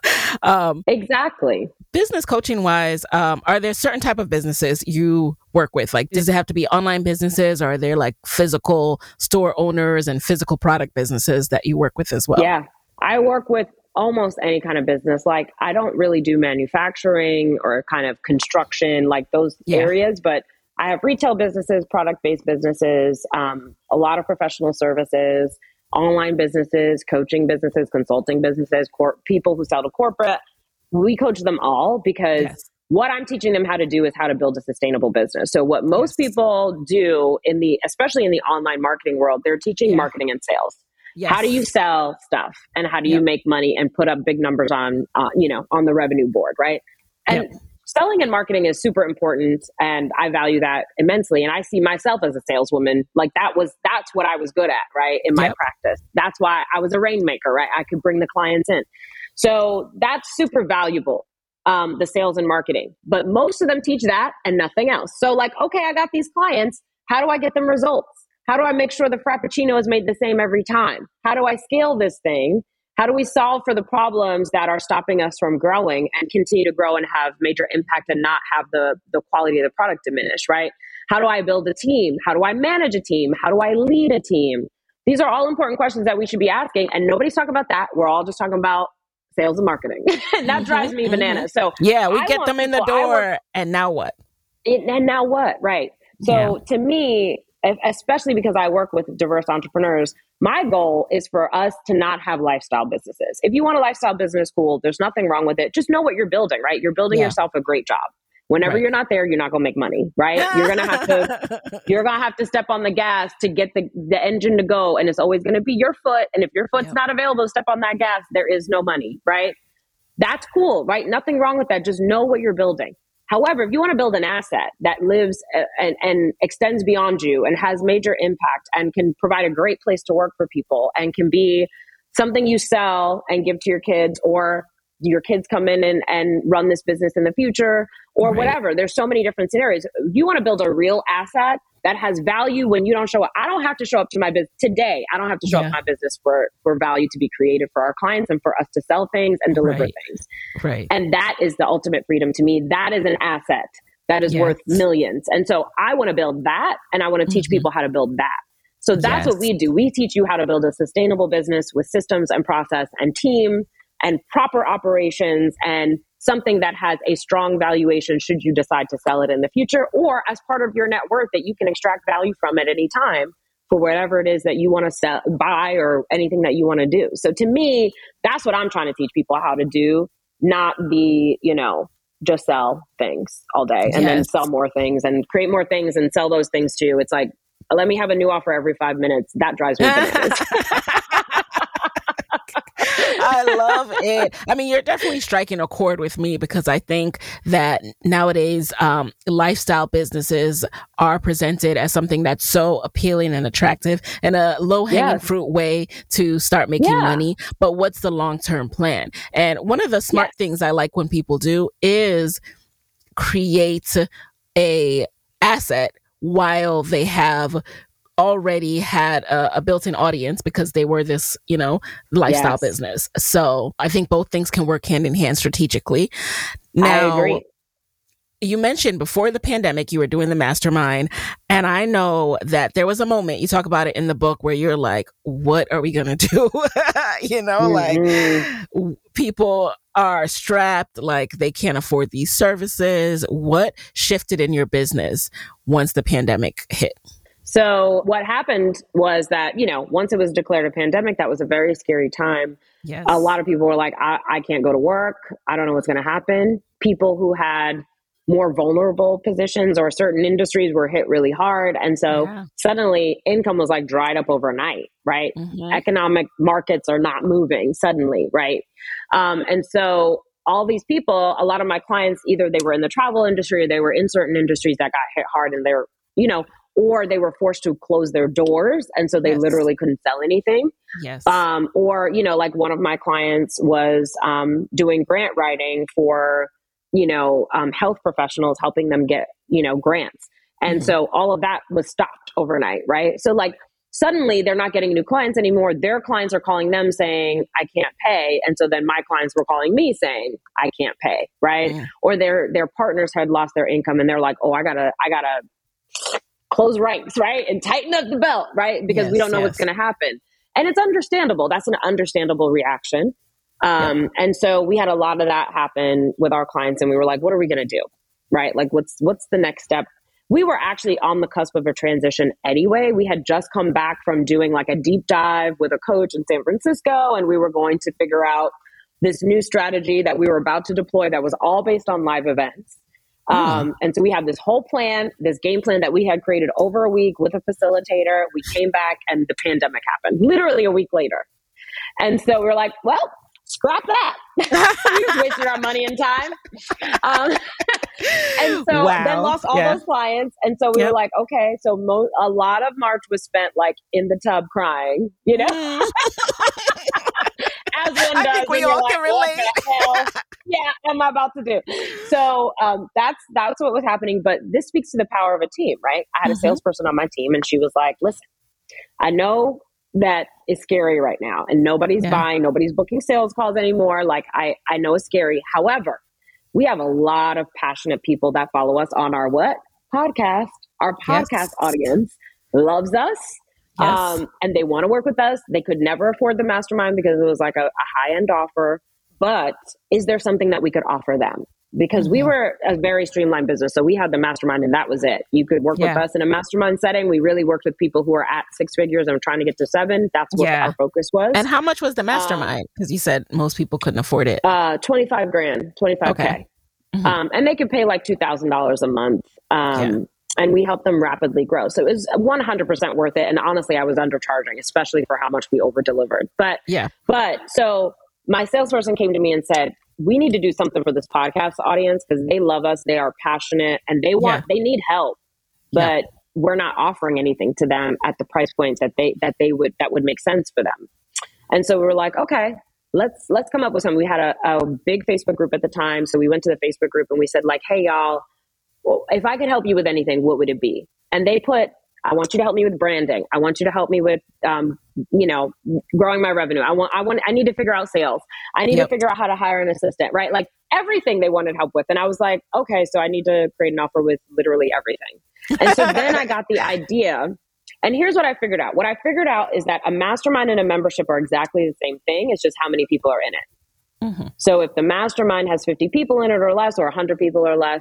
Exactly. Business coaching wise, are there certain type of businesses you work with? Like, does it have to be online businesses, or are there like physical store owners and physical product businesses that you work with as well? Yeah. I work with almost any kind of business. Like, I don't really do manufacturing or kind of construction, like those areas, but I have retail businesses, product-based businesses, a lot of professional services, online businesses, coaching businesses, consulting businesses, people who sell to corporate. We coach them all because what I'm teaching them how to do is how to build a sustainable business. So what most people do especially in the online marketing world, they're teaching marketing and sales. Yes. How do you sell stuff, and how do you make money and put up big numbers on, on the revenue board, right? And selling and marketing is super important, and I value that immensely. And I see myself as a saleswoman. Like, that's what I was good at, right? In my practice, that's why I was a rainmaker, right? I could bring the clients in, so that's super valuable. The sales and marketing, but most of them teach that and nothing else. So, I got these clients. How do I get them results? How do I make sure the Frappuccino is made the same every time? How do I scale this thing? How do we solve for the problems that are stopping us from growing and continue to grow and have major impact and not have the quality of the product diminish, right? How do I build a team? How do I manage a team? How do I lead a team? These are all important questions that we should be asking, and nobody's talking about that. We're all just talking about sales and marketing. And that drives me bananas. So we get them in the door, and now what? And now what, right? So to me, especially because I work with diverse entrepreneurs, my goal is for us to not have lifestyle businesses. If you want a lifestyle business, cool. There's nothing wrong with it. Just know what you're building, right? You're building yourself a great job. Whenever you're not there, you're not going to make money, right? You're going to have to step on the gas to get the engine to go. And it's always going to be your foot. And if your foot's not available, step on that gas. There is no money, right? That's cool, right? Nothing wrong with that. Just know what you're building. However, if you want to build an asset that lives and extends beyond you and has major impact and can provide a great place to work for people and can be something you sell and give to your kids, or your kids come in and run this business in the future, or whatever. There's so many different scenarios. You want to build a real asset that has value when you don't show up. I don't have to show up to my business today. I don't have to show up my business for value to be created for our clients and for us to sell things and deliver things. Right. And that is the ultimate freedom to me. That is an asset that is worth millions. And so I want to build that, and I want to teach people how to build that. So that's what we do. We teach you how to build a sustainable business with systems and process and team and proper operations and something that has a strong valuation should you decide to sell it in the future, or as part of your net worth that you can extract value from at any time for whatever it is that you want to sell, buy, or anything that you want to do. So to me, that's what I'm trying to teach people how to do, not the, you know, just sell things all day and then sell more things and create more things and sell those things too. It's like, let me have a new offer every 5 minutes. That drives me bananas. I love it. I mean, you're definitely striking a chord with me because I think that nowadays lifestyle businesses are presented as something that's so appealing and attractive and a low-hanging fruit way to start making money. But what's the long-term plan? And one of the smart things I like when people do is create a asset while they have already had a built-in audience because they were this, you know, lifestyle business. So I think both things can work hand in hand strategically. Now, I agree. You mentioned before the pandemic, you were doing the mastermind. And I know that there was a moment, you talk about it in the book, where you're like, what are we going to do? You know, like people are strapped, like they can't afford these services. What shifted in your business once the pandemic hit? So what happened was that, you know, once it was declared a pandemic, that was a very scary time. Yes. A lot of people were like, I can't go to work. I don't know what's going to happen. People who had more vulnerable positions or certain industries were hit really hard. And so suddenly income was like dried up overnight, right? Economic markets are not moving suddenly, right? And so all these people, a lot of my clients, either they were in the travel industry or they were in certain industries that got hit hard and they're, you know, or they were forced to close their doors. And so they literally couldn't sell anything. Or, you know, like one of my clients was doing grant writing for, you know, health professionals, helping them get, you know, grants. And so all of that was stopped overnight, right? So like suddenly they're not getting new clients anymore. Their clients are calling them saying, I can't pay. And so then my clients were calling me saying, I can't pay, right? Or their partners had lost their income and they're like, oh, I gotta close ranks, right? And tighten up the belt, right? Because we don't know what's going to happen. And it's understandable. That's an understandable reaction. And so we had a lot of that happen with our clients and we were like, what are we going to do? Right? Like what's the next step? We were actually on the cusp of a transition anyway. We had just come back from doing like a deep dive with a coach in San Francisco. And we were going to figure out this new strategy that we were about to deploy that was all based on live events. And so we had this whole plan, this game plan that we had created over a week with a facilitator. We came back and the pandemic happened literally a week later. And so we were like, well, scrap that. We just wasted our money and time. And so then lost all those clients. And so we were like, okay, so a lot of March was spent like in the tub crying, you know? As one does, I think we all like, can relate. Yeah, I'm about to do. So that's what was happening. But this speaks to the power of a team, right? I had a salesperson on my team and she was like, listen, I know that it's scary right now and nobody's buying, nobody's booking sales calls anymore. Like I know it's scary. However, we have a lot of passionate people that follow us on our what? Podcast. Our podcast audience loves us. Yes. And they want to work with us. They could never afford the mastermind because it was like a high-end offer. But is there something that we could offer them? Because we were a very streamlined business. So we had the mastermind and that was it. You could work with us in a mastermind setting. We really worked with people who are at 6 figures and trying to get to 7. That's what our focus was. And how much was the mastermind? Because you said most people couldn't afford it. $25,000, $25K. Okay. And they could pay like $2,000 a month. And we helped them rapidly grow. So it was 100% worth it. And honestly, I was undercharging, especially for how much we over-delivered. But so my salesperson came to me and said, we need to do something for this podcast audience because they love us. They are passionate and they want, they need help, but we're not offering anything to them at the price point that would make sense for them. And so we were like, okay, let's come up with something. We had a big Facebook group at the time. So we went to the Facebook group and we said like, hey y'all, well, if I could help you with anything, what would it be? And they put, I want you to help me with branding. I want you to help me with, you know, growing my revenue. I need to figure out sales. I need to figure out how to hire an assistant, right? Like everything they wanted help with. And I was like, okay, so I need to create an offer with literally everything. And so then I got the idea. And here's what I figured out. What I figured out is that a mastermind and a membership are exactly the same thing. It's just how many people are in it. Mm-hmm. So if the mastermind has 50 people in it or less, or 100 people or less,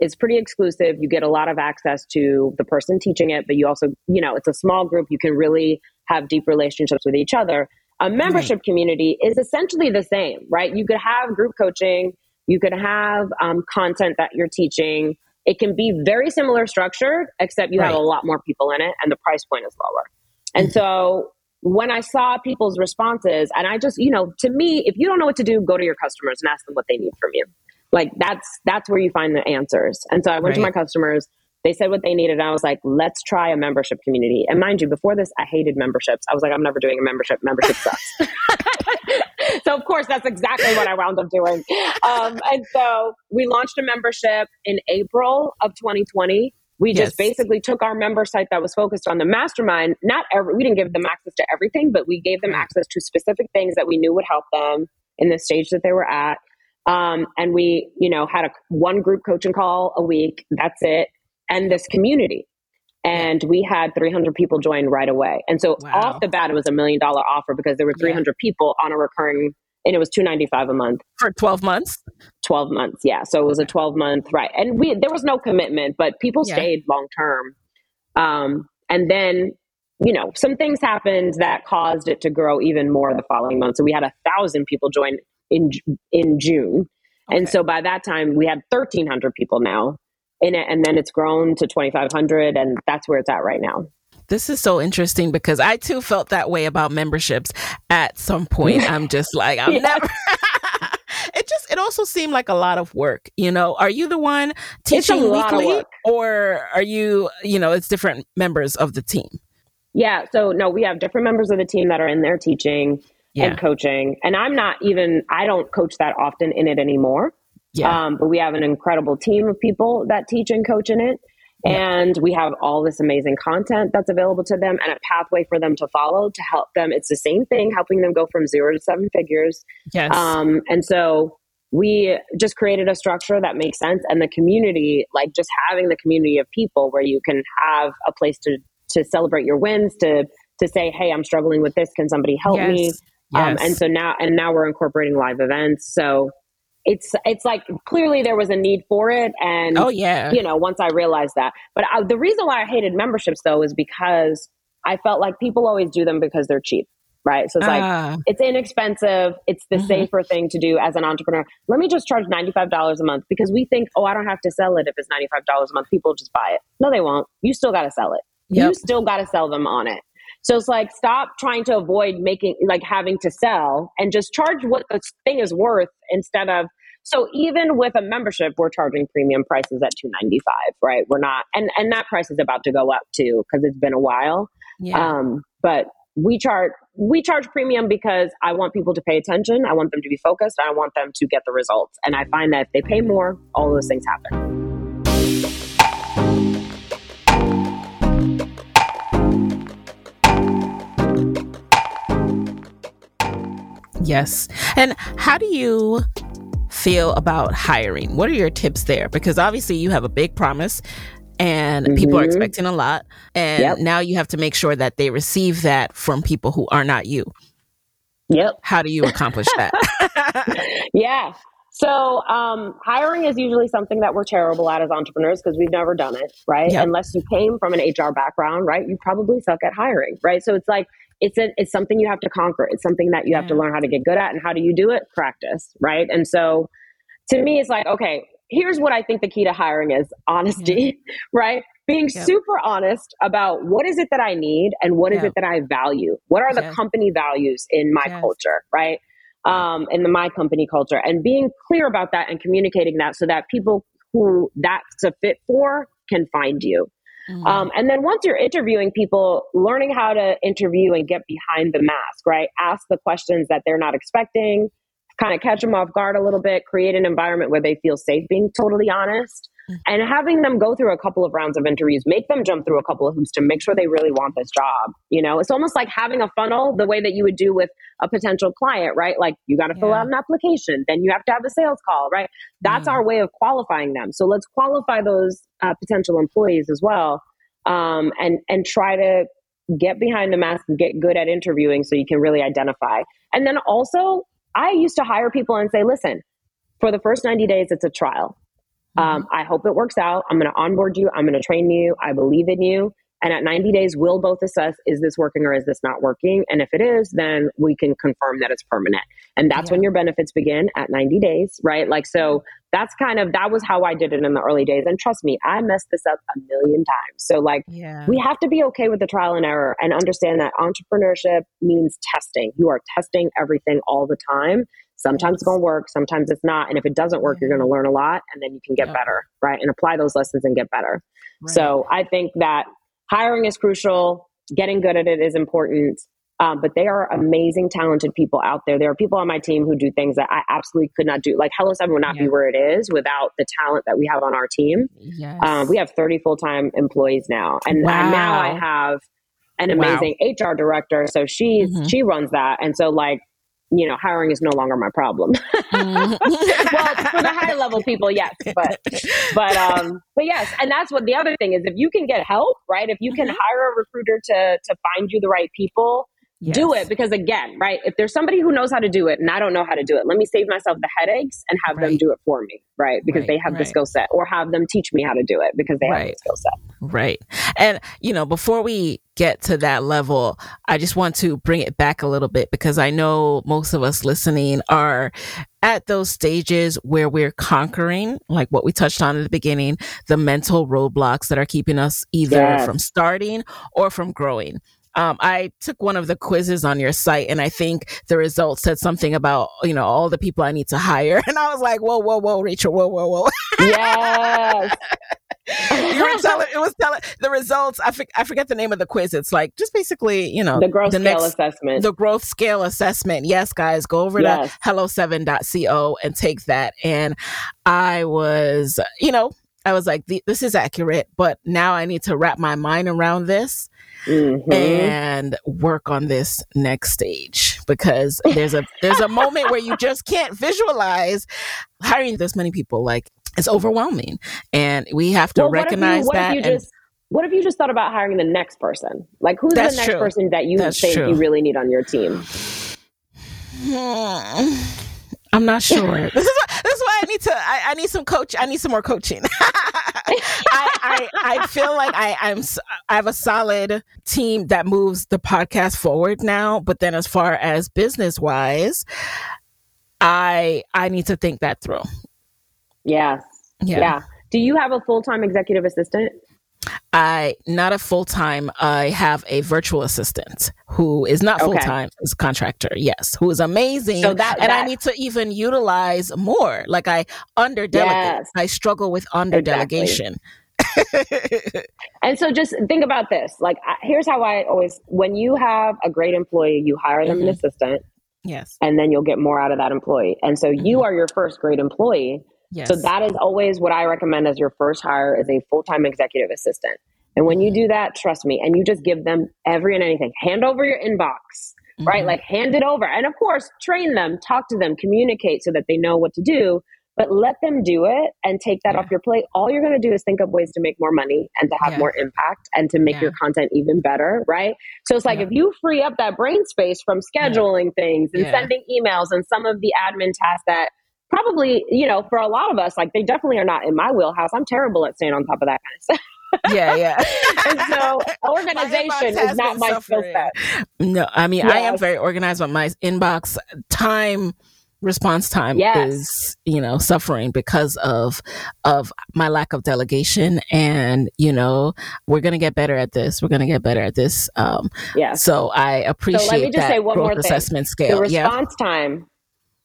it's pretty exclusive. You get a lot of access to the person teaching it, but you also, you know, it's a small group. You can really have deep relationships with each other. A membership right. community is essentially the same, right? You could have group coaching. You could have content that you're teaching. It can be very similar structured, except you right. have a lot more people in it and the price point is lower. And so when I saw people's responses, and I just, you know, to me, if you don't know what to do, go to your customers and ask them what they need from you. Like that's where you find the answers. And so I went right. to my customers, they said what they needed. And I was like, let's try a membership community. And mind you, before this, I hated memberships. I was like, I'm never doing a membership. Membership sucks. So of course, that's exactly what I wound up doing. And so we launched a membership in April of 2020. We yes. just basically took our member site that was focused on the mastermind. We didn't give them access to everything, but we gave them access to specific things that we knew would help them in the stage that they were at. And we, you know, had one group coaching call a week. That's it. And this community. And we had 300 people join right away. And so wow. off the bat, it was $1 million offer because there were 300 people on a recurring, and it was $295 a month. For 12 months? 12 months, yeah. So it was a 12-month, right. And there was no commitment, but people stayed long-term. And then, you know, some things happened that caused it to grow even more the following month. So we had 1,000 people join in June. Okay. And so by that time, we had 1,300 people now in it, and then it's grown to 2,500, and that's where it's at right now. This is so interesting because I too felt that way about memberships at some point. I'm just like, I'm never. It also seemed like a lot of work, you know. Are you the one teaching weekly, or are you, you know, it's different members of the team? Yeah. So no, we have different members of the team that are in there teaching and coaching, and I don't coach that often in it anymore. Yeah. But we have an incredible team of people that teach and coach in it. And we have all this amazing content that's available to them and a pathway for them to follow to help them. It's the same thing, helping them go from 0 to 7 figures. Yes. And so we just created a structure that makes sense. And the community, like just having the community of people where you can have a place to celebrate your wins, to say, hey, I'm struggling with this. Can somebody help me? And so now we're incorporating live events. So it's like, clearly there was a need for it. And, you know, once I realized that, but the reason why I hated memberships though, is because I felt like people always do them because they're cheap. Right. So it's like, it's inexpensive. It's the safer thing to do as an entrepreneur. Let me just charge $95 a month because we think, I don't have to sell it. If it's $95 a month, people just buy it. No, they won't. You still got to sell it. Yep. You still got to sell them on it. So it's like, stop trying to avoid having to sell and just charge what the thing is worth instead of, so even with a membership, we're charging premium prices at $295, right? We're not, and that price is about to go up too, because it's been a while. Yeah. But we charge premium because I want people to pay attention. I want them to be focused. I want them to get the results. And I find that if they pay more, all those things happen. Yes. And how do you feel about hiring? What are your tips there? Because obviously you have a big promise and people are expecting a lot. And now you have to make sure that they receive that from people who are not you. Yep. How do you accomplish that? Yeah. So hiring is usually something that we're terrible at as entrepreneurs because we've never done it, right? Yep. Unless you came from an HR background, right? You probably suck at hiring, right? So it's like, it's something you have to conquer. It's something that you have to learn how to get good at. And how do you do it? Practice, right? And so to me, it's like, okay, here's what I think the key to hiring is honesty, right? Being super honest about what is it that I need and what is it that I value? What are the company values in my culture, right? In my company culture, and being clear about that and communicating that so that people who that's a fit for can find you. Mm-hmm. And then once you're interviewing people, learning how to interview and get behind the mask, right? Ask the questions that they're not expecting, kind of catch them off guard a little bit, create an environment where they feel safe being totally honest. And having them go through a couple of rounds of interviews, make them jump through a couple of hoops to make sure they really want this job. You know, it's almost like having a funnel the way that you would do with a potential client, right? Like you got to fill out an application, then you have to have a sales call, right? That's our way of qualifying them. So let's qualify those potential employees as well, and try to get behind the mask and get good at interviewing so you can really identify. And then also, I used to hire people and say, listen, for the first 90 days, it's a trial. I hope it works out. I'm going to onboard you. I'm going to train you. I believe in you. And at 90 days, we'll both assess, is this working or is this not working? And if it is, then we can confirm that it's permanent. And that's when your benefits begin, at 90 days, right? Like, so that's kind of, that was how I did it in the early days. And trust me, I messed this up a million times. So like, we have to be okay with the trial and error and understand that entrepreneurship means testing. You are testing everything all the time. Sometimes it's going to work, sometimes it's not. And if it doesn't work, you're going to learn a lot, and then you can get better, right? And apply those lessons and get better. Right. So I think that hiring is crucial. Getting good at it is important. But they are amazing, talented people out there. There are people on my team who do things that I absolutely could not do. Like Hello Seven would not be where it is without the talent that we have on our team. Yes. We have 30 full-time employees now. And now I have an amazing HR director. So she's she runs that. And so like, you know, hiring is no longer my problem. Well, for the high level people, yes, but yes, and that's what the other thing is. If you can get help, right? If you can hire a recruiter to find you the right people, do it, because again, right? If there's somebody who knows how to do it and I don't know how to do it, let me save myself the headaches and have them do it for me, right? Because they have the skill set, or have them teach me how to do it because they have the skill set. Right. And, you know, before we get to that level, I just want to bring it back a little bit, because I know most of us listening are at those stages where we're conquering, like what we touched on at the beginning, the mental roadblocks that are keeping us either from starting or from growing. I took one of the quizzes on your site, and I think the results said something about, you know, all the people I need to hire. And I was like, whoa, Rachel, whoa. Yes. The results, I forget the name of the quiz. It's like just basically, you know, the Growth Scale Assessment. The Growth Scale Assessment. Yes, guys, go over to hello7.co and take that. And I was like, this is accurate, but now I need to wrap my mind around this and work on this next stage, because there's a moment where you just can't visualize hiring this many people. Like, it's overwhelming, and we have to recognize that. What if you just thought about hiring the next person? Like, who's the next person that you think you really need on your team? I'm not sure. This is why I need to. I need some coach. I need some more coaching. I feel like I have a solid team that moves the podcast forward now. But then, as far as business wise, I need to think that through. Yes. Yeah. Do you have a full-time executive assistant? Not a full-time. I have a virtual assistant who is not full-time, is a contractor. Yes. Who is amazing. So I need to even utilize more. Like, I under-delegate. Yes. I struggle with under-delegation. Exactly. And so just think about this. Like, here's how I always, when you have a great employee, you hire them an assistant. Yes. And then you'll get more out of that employee. And so you are your first great employee. Yes. So that is always what I recommend as your first hire, is a full-time executive assistant. And when you do that, trust me, and you just give them every and anything, hand over your inbox, right? Like, hand it over. And of course, train them, talk to them, communicate so that they know what to do, but let them do it and take that off your plate. All you're going to do is think of ways to make more money and to have more impact and to make your content even better, right? So it's like, if you free up that brain space from scheduling things and sending emails and some of the admin tasks that probably, you know, for a lot of us, like, they definitely are not in my wheelhouse. I'm terrible at staying on top of that kind of stuff. Yeah. And so organization is not my skill set. No, I mean, I am very organized, but my inbox response time is, you know, suffering because of my lack of delegation. And, you know, we're going to get better at this. So I appreciate that. So let me just say one more thing. Assessment scale. The response time.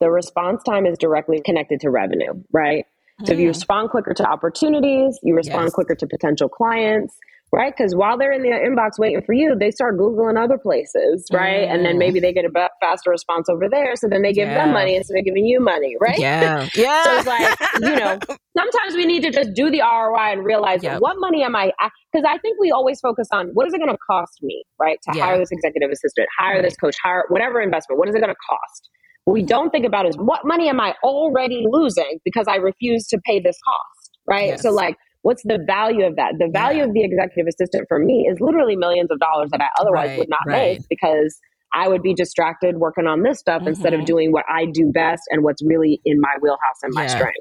The response time is directly connected to revenue, right? So if you respond quicker to opportunities, you respond quicker to potential clients, right? Because while they're in their inbox waiting for you, they start Googling other places, right? And then maybe they get a faster response over there. So then they give them money instead of giving you money, right? Yeah. So it's like, you know, sometimes we need to just do the ROI and realize what money am I, because I think we always focus on what is it going to cost me, right? To hire this executive assistant, hire this coach, hire whatever investment, what is it going to cost? What we don't think about is what money am I already losing because I refuse to pay this cost, right? Yes. So like, what's the value of that? The value of the executive assistant for me is literally millions of dollars that I otherwise would not make because I would be distracted working on this stuff instead of doing what I do best and what's really in my wheelhouse and my strength.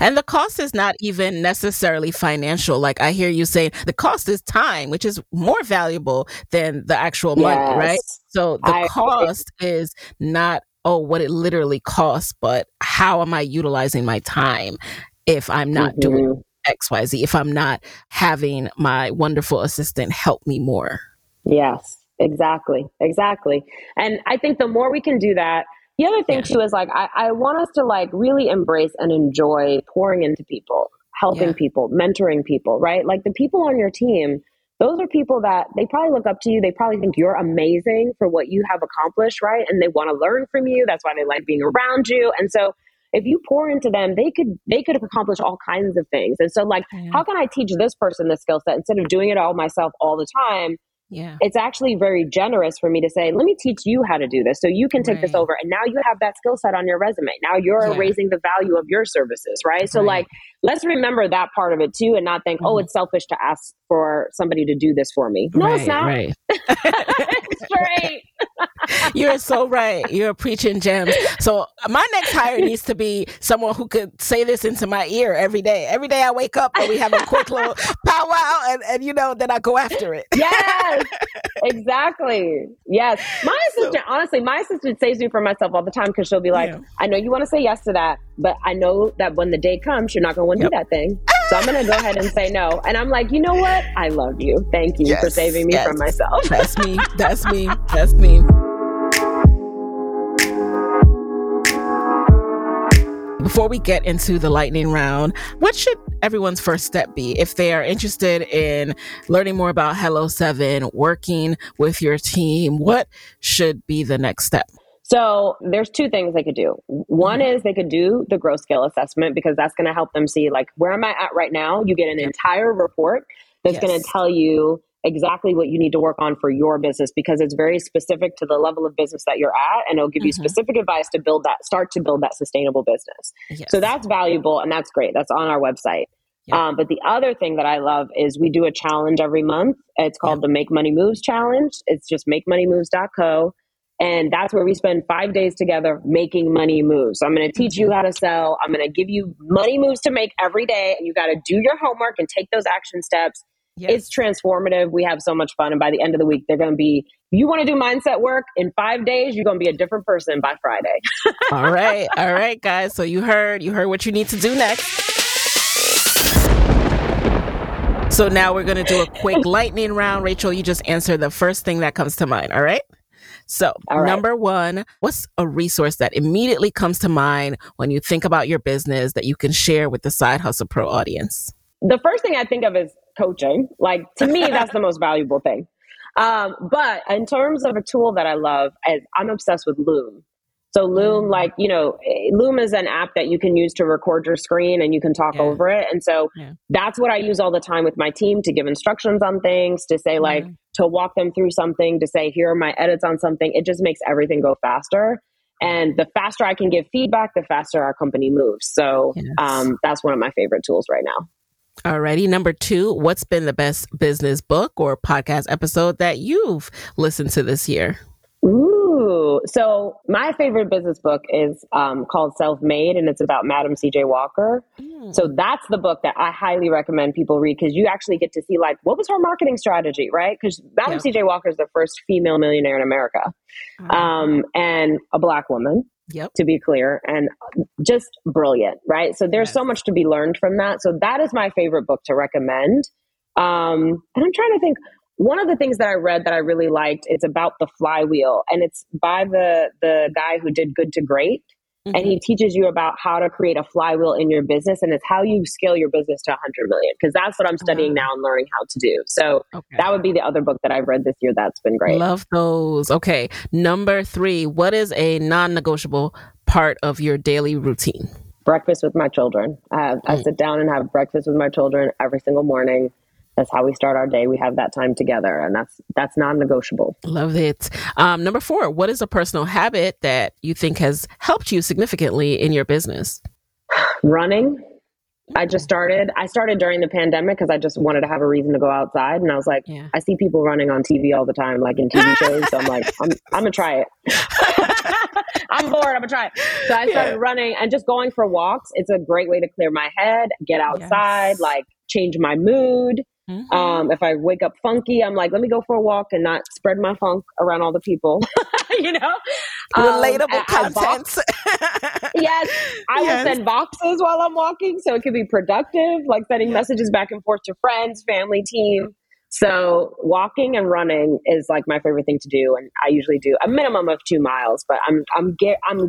And the cost is not even necessarily financial. Like I hear you saying the cost is time, which is more valuable than the actual money, right? So the cost is not, what it literally costs, but how am I utilizing my time if I'm not doing XYZ, if I'm not having my wonderful assistant help me more. Yes, exactly. Exactly. And I think the more we can do that, the other thing too is like, I want us to like really embrace and enjoy pouring into people, helping people, mentoring people, right? Like the people on your team, those are people that they probably look up to you. They probably think you're amazing for what you have accomplished, right? And they want to learn from you. That's why they like being around you. And so if you pour into them, they could accomplish all kinds of things. And so like, how can I teach this person this skill set instead of doing it all myself all the time? Yeah. It's actually very generous for me to say, let me teach you how to do this so you can take this over. And now you have that skill set on your resume. Now you're raising the value of your services, right? So like, let's remember that part of it too and not think, it's selfish to ask for somebody to do this for me. No, it's not. Right. It's great. You're so right. You're preaching gems. So my next hire needs to be someone who could say this into my ear every day. Every day I wake up and we have a quick little powwow and you know, then I go after it. Yes, exactly. Yes. My assistant, honestly, my assistant saves me from myself all the time because she'll be like, I know you want to say yes to that, but I know that when the day comes, you're not going to want to do that thing. So I'm going to go ahead and say no. And I'm like, you know what? I love you. Thank you for saving me from myself. That's me. That's me. That's me. Before we get into the lightning round, what should everyone's first step be if they are interested in learning more about Hello Seven, working with your team? What should be the next step? So there's two things they could do. One is they could do the growth scale assessment because that's going to help them see like, where am I at right now? You get an entire report that's going to tell you exactly what you need to work on for your business because it's very specific to the level of business that you're at. And it'll give you specific advice to start to build that sustainable business. Yes. So that's valuable and that's great. That's on our website. But the other thing that I love is we do a challenge every month. It's called the Make Money Moves Challenge. It's just makemoneymoves.co. And that's where we spend 5 days together making money moves. So I'm going to teach you how to sell. I'm going to give you money moves to make every day. And you got to do your homework and take those action steps. Yes. It's transformative. We have so much fun. And by the end of the week, they're going to be, you want to do mindset work in 5 days, you're going to be a different person by Friday. All right. All right, guys. So you heard what you need to do next. So now we're going to do a quick lightning round. Rachel, you just answer the first thing that comes to mind. All right. So number one, what's a resource that immediately comes to mind when you think about your business that you can share with the Side Hustle Pro audience? The first thing I think of is coaching. Like to me, that's the most valuable thing. But in terms of a tool that I love, I'm obsessed with Loom. So Loom, like, you know, Loom is an app that you can use to record your screen and you can talk over it. And so that's what I use all the time with my team to give instructions on things, to say like, to walk them through something, to say, here are my edits on something. It just makes everything go faster. And the faster I can give feedback, the faster our company moves. So that's one of my favorite tools right now. Alrighty. Number two, what's been the best business book or podcast episode that you've listened to this year? Ooh. So my favorite business book is called Self Made, and it's about Madam C.J. Walker. So that's the book that I highly recommend people read because you actually get to see like, what was her marketing strategy, right? Because Madam C.J. Walker is the first female millionaire in America and a Black woman. Yep. To be clear, and just brilliant, right? So there's so much to be learned from that. So that is my favorite book to recommend. And I'm trying to think, one of the things that I read that I really liked, it's about the flywheel, and it's by the guy who did Good to Great. Mm-hmm. And he teaches you about how to create a flywheel in your business. And it's how you scale your business to 100 million, because that's what I'm studying now and learning how to do. So that would be the other book that I've read this year. That's been great. Love those. Okay. Number 3, what is a non-negotiable part of your daily routine? Breakfast with my children. I sit down and have breakfast with my children every single morning. That's how we start our day. We have that time together, and that's non-negotiable. Love it. Number 4, what is a personal habit that you think has helped you significantly in your business? Running. I started during the pandemic because I just wanted to have a reason to go outside. And I was like, I see people running on TV all the time, like in TV shows. So I'm like, I'm going to try it. I'm bored. I'm going to try it. So I started running and just going for walks. It's a great way to clear my head, get outside, like change my mood. Mm-hmm. If I wake up funky, I'm like, let me go for a walk and not spread my funk around all the people, you know, relatable content. Yes. I will send boxes while I'm walking. So it could be productive, like sending messages back and forth to friends, family, team. So walking and running is like my favorite thing to do. And I usually do a minimum of 2 miles, but I'm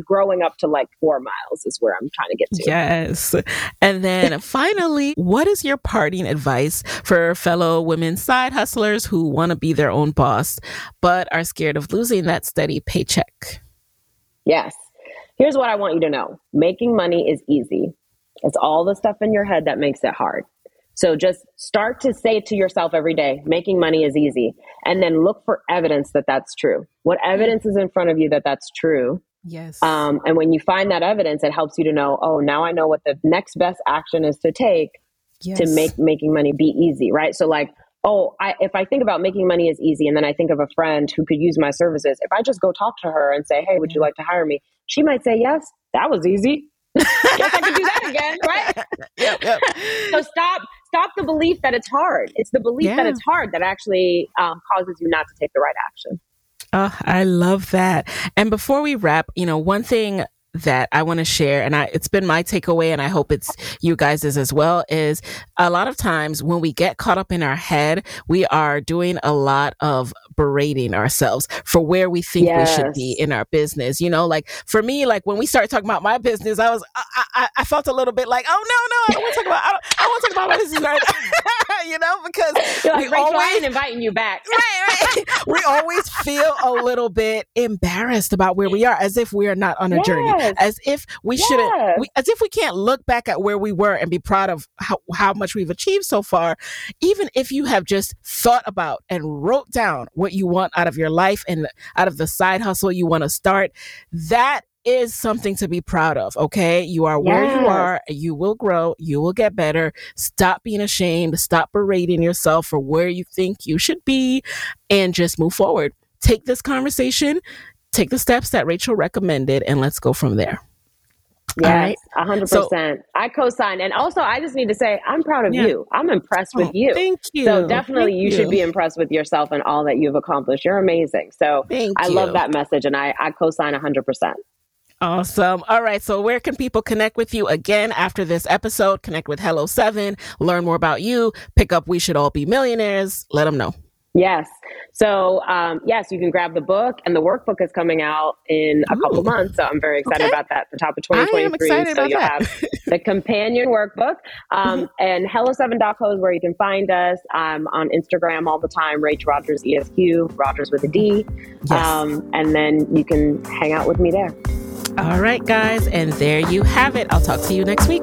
growing up to like 4 miles is where I'm trying to get to. Yes. And then finally, what is your parting advice for fellow women side hustlers who want to be their own boss, but are scared of losing that steady paycheck? Yes. Here's what I want you to know. Making money is easy. It's all the stuff in your head that makes it hard. So just start to say to yourself every day, making money is easy. And then look for evidence that that's true. What evidence is in front of you that that's true? Yes. And when you find that evidence, it helps you to know, oh, now I know what the next best action is to take to make making money be easy, right? So like, oh, if I think about making money is easy, and then I think of a friend who could use my services, if I just go talk to her and say, hey, would you like to hire me? She might say, yes, that was easy. Guess I could do that again, right? Yep. So stop the belief that it's hard. It's the belief that it's hard that actually causes you not to take the right action. Oh, I love that. And before we wrap, one thing that I want to share, and it's been my takeaway, and I hope it's you guys' as well, is a lot of times when we get caught up in our head, we are doing a lot of berating ourselves for where we think we should be in our business. Like for me, like when we started talking about my business, I felt a little bit like, oh no, I don't want to talk about my business right now. Because you're like, Rachel, always, I ain't inviting you back. Right. We always feel a little bit embarrassed about where we are, as if we are not on a journey. As if we shouldn't, as if we can't look back at where we were and be proud of how much we've achieved so far. Even if you have just thought about and wrote down what you want out of your life and out of the side hustle you want to start, that is something to be proud of. Okay. You are where you are. You will grow. You will get better. Stop being ashamed. Stop berating yourself for where you think you should be and just move forward. Take this conversation. Take the steps that Rachel recommended, and let's go from there. Yes, all right? 100%. So, I co-sign. And also, I just need to say, I'm proud of you. I'm impressed with you. Thank you. So definitely you should be impressed with yourself and all that you've accomplished. You're amazing. So I love that message, and I co-sign 100%. Awesome. All right. So where can people connect with you again after this episode? Connect with Hello Seven, learn more about you, pick up We Should All Be Millionaires. Let them know. Yes. So, you can grab the book, and the workbook is coming out in a couple months. So I'm very excited about that. The top of 2023. I am excited so you'll have the companion workbook. And hello7.co is where you can find us. I'm on Instagram all the time, Rachel Rodgers ESQ, Rodgers with a D. Yes. And then you can hang out with me there. All right, guys. And there you have it. I'll talk to you next week.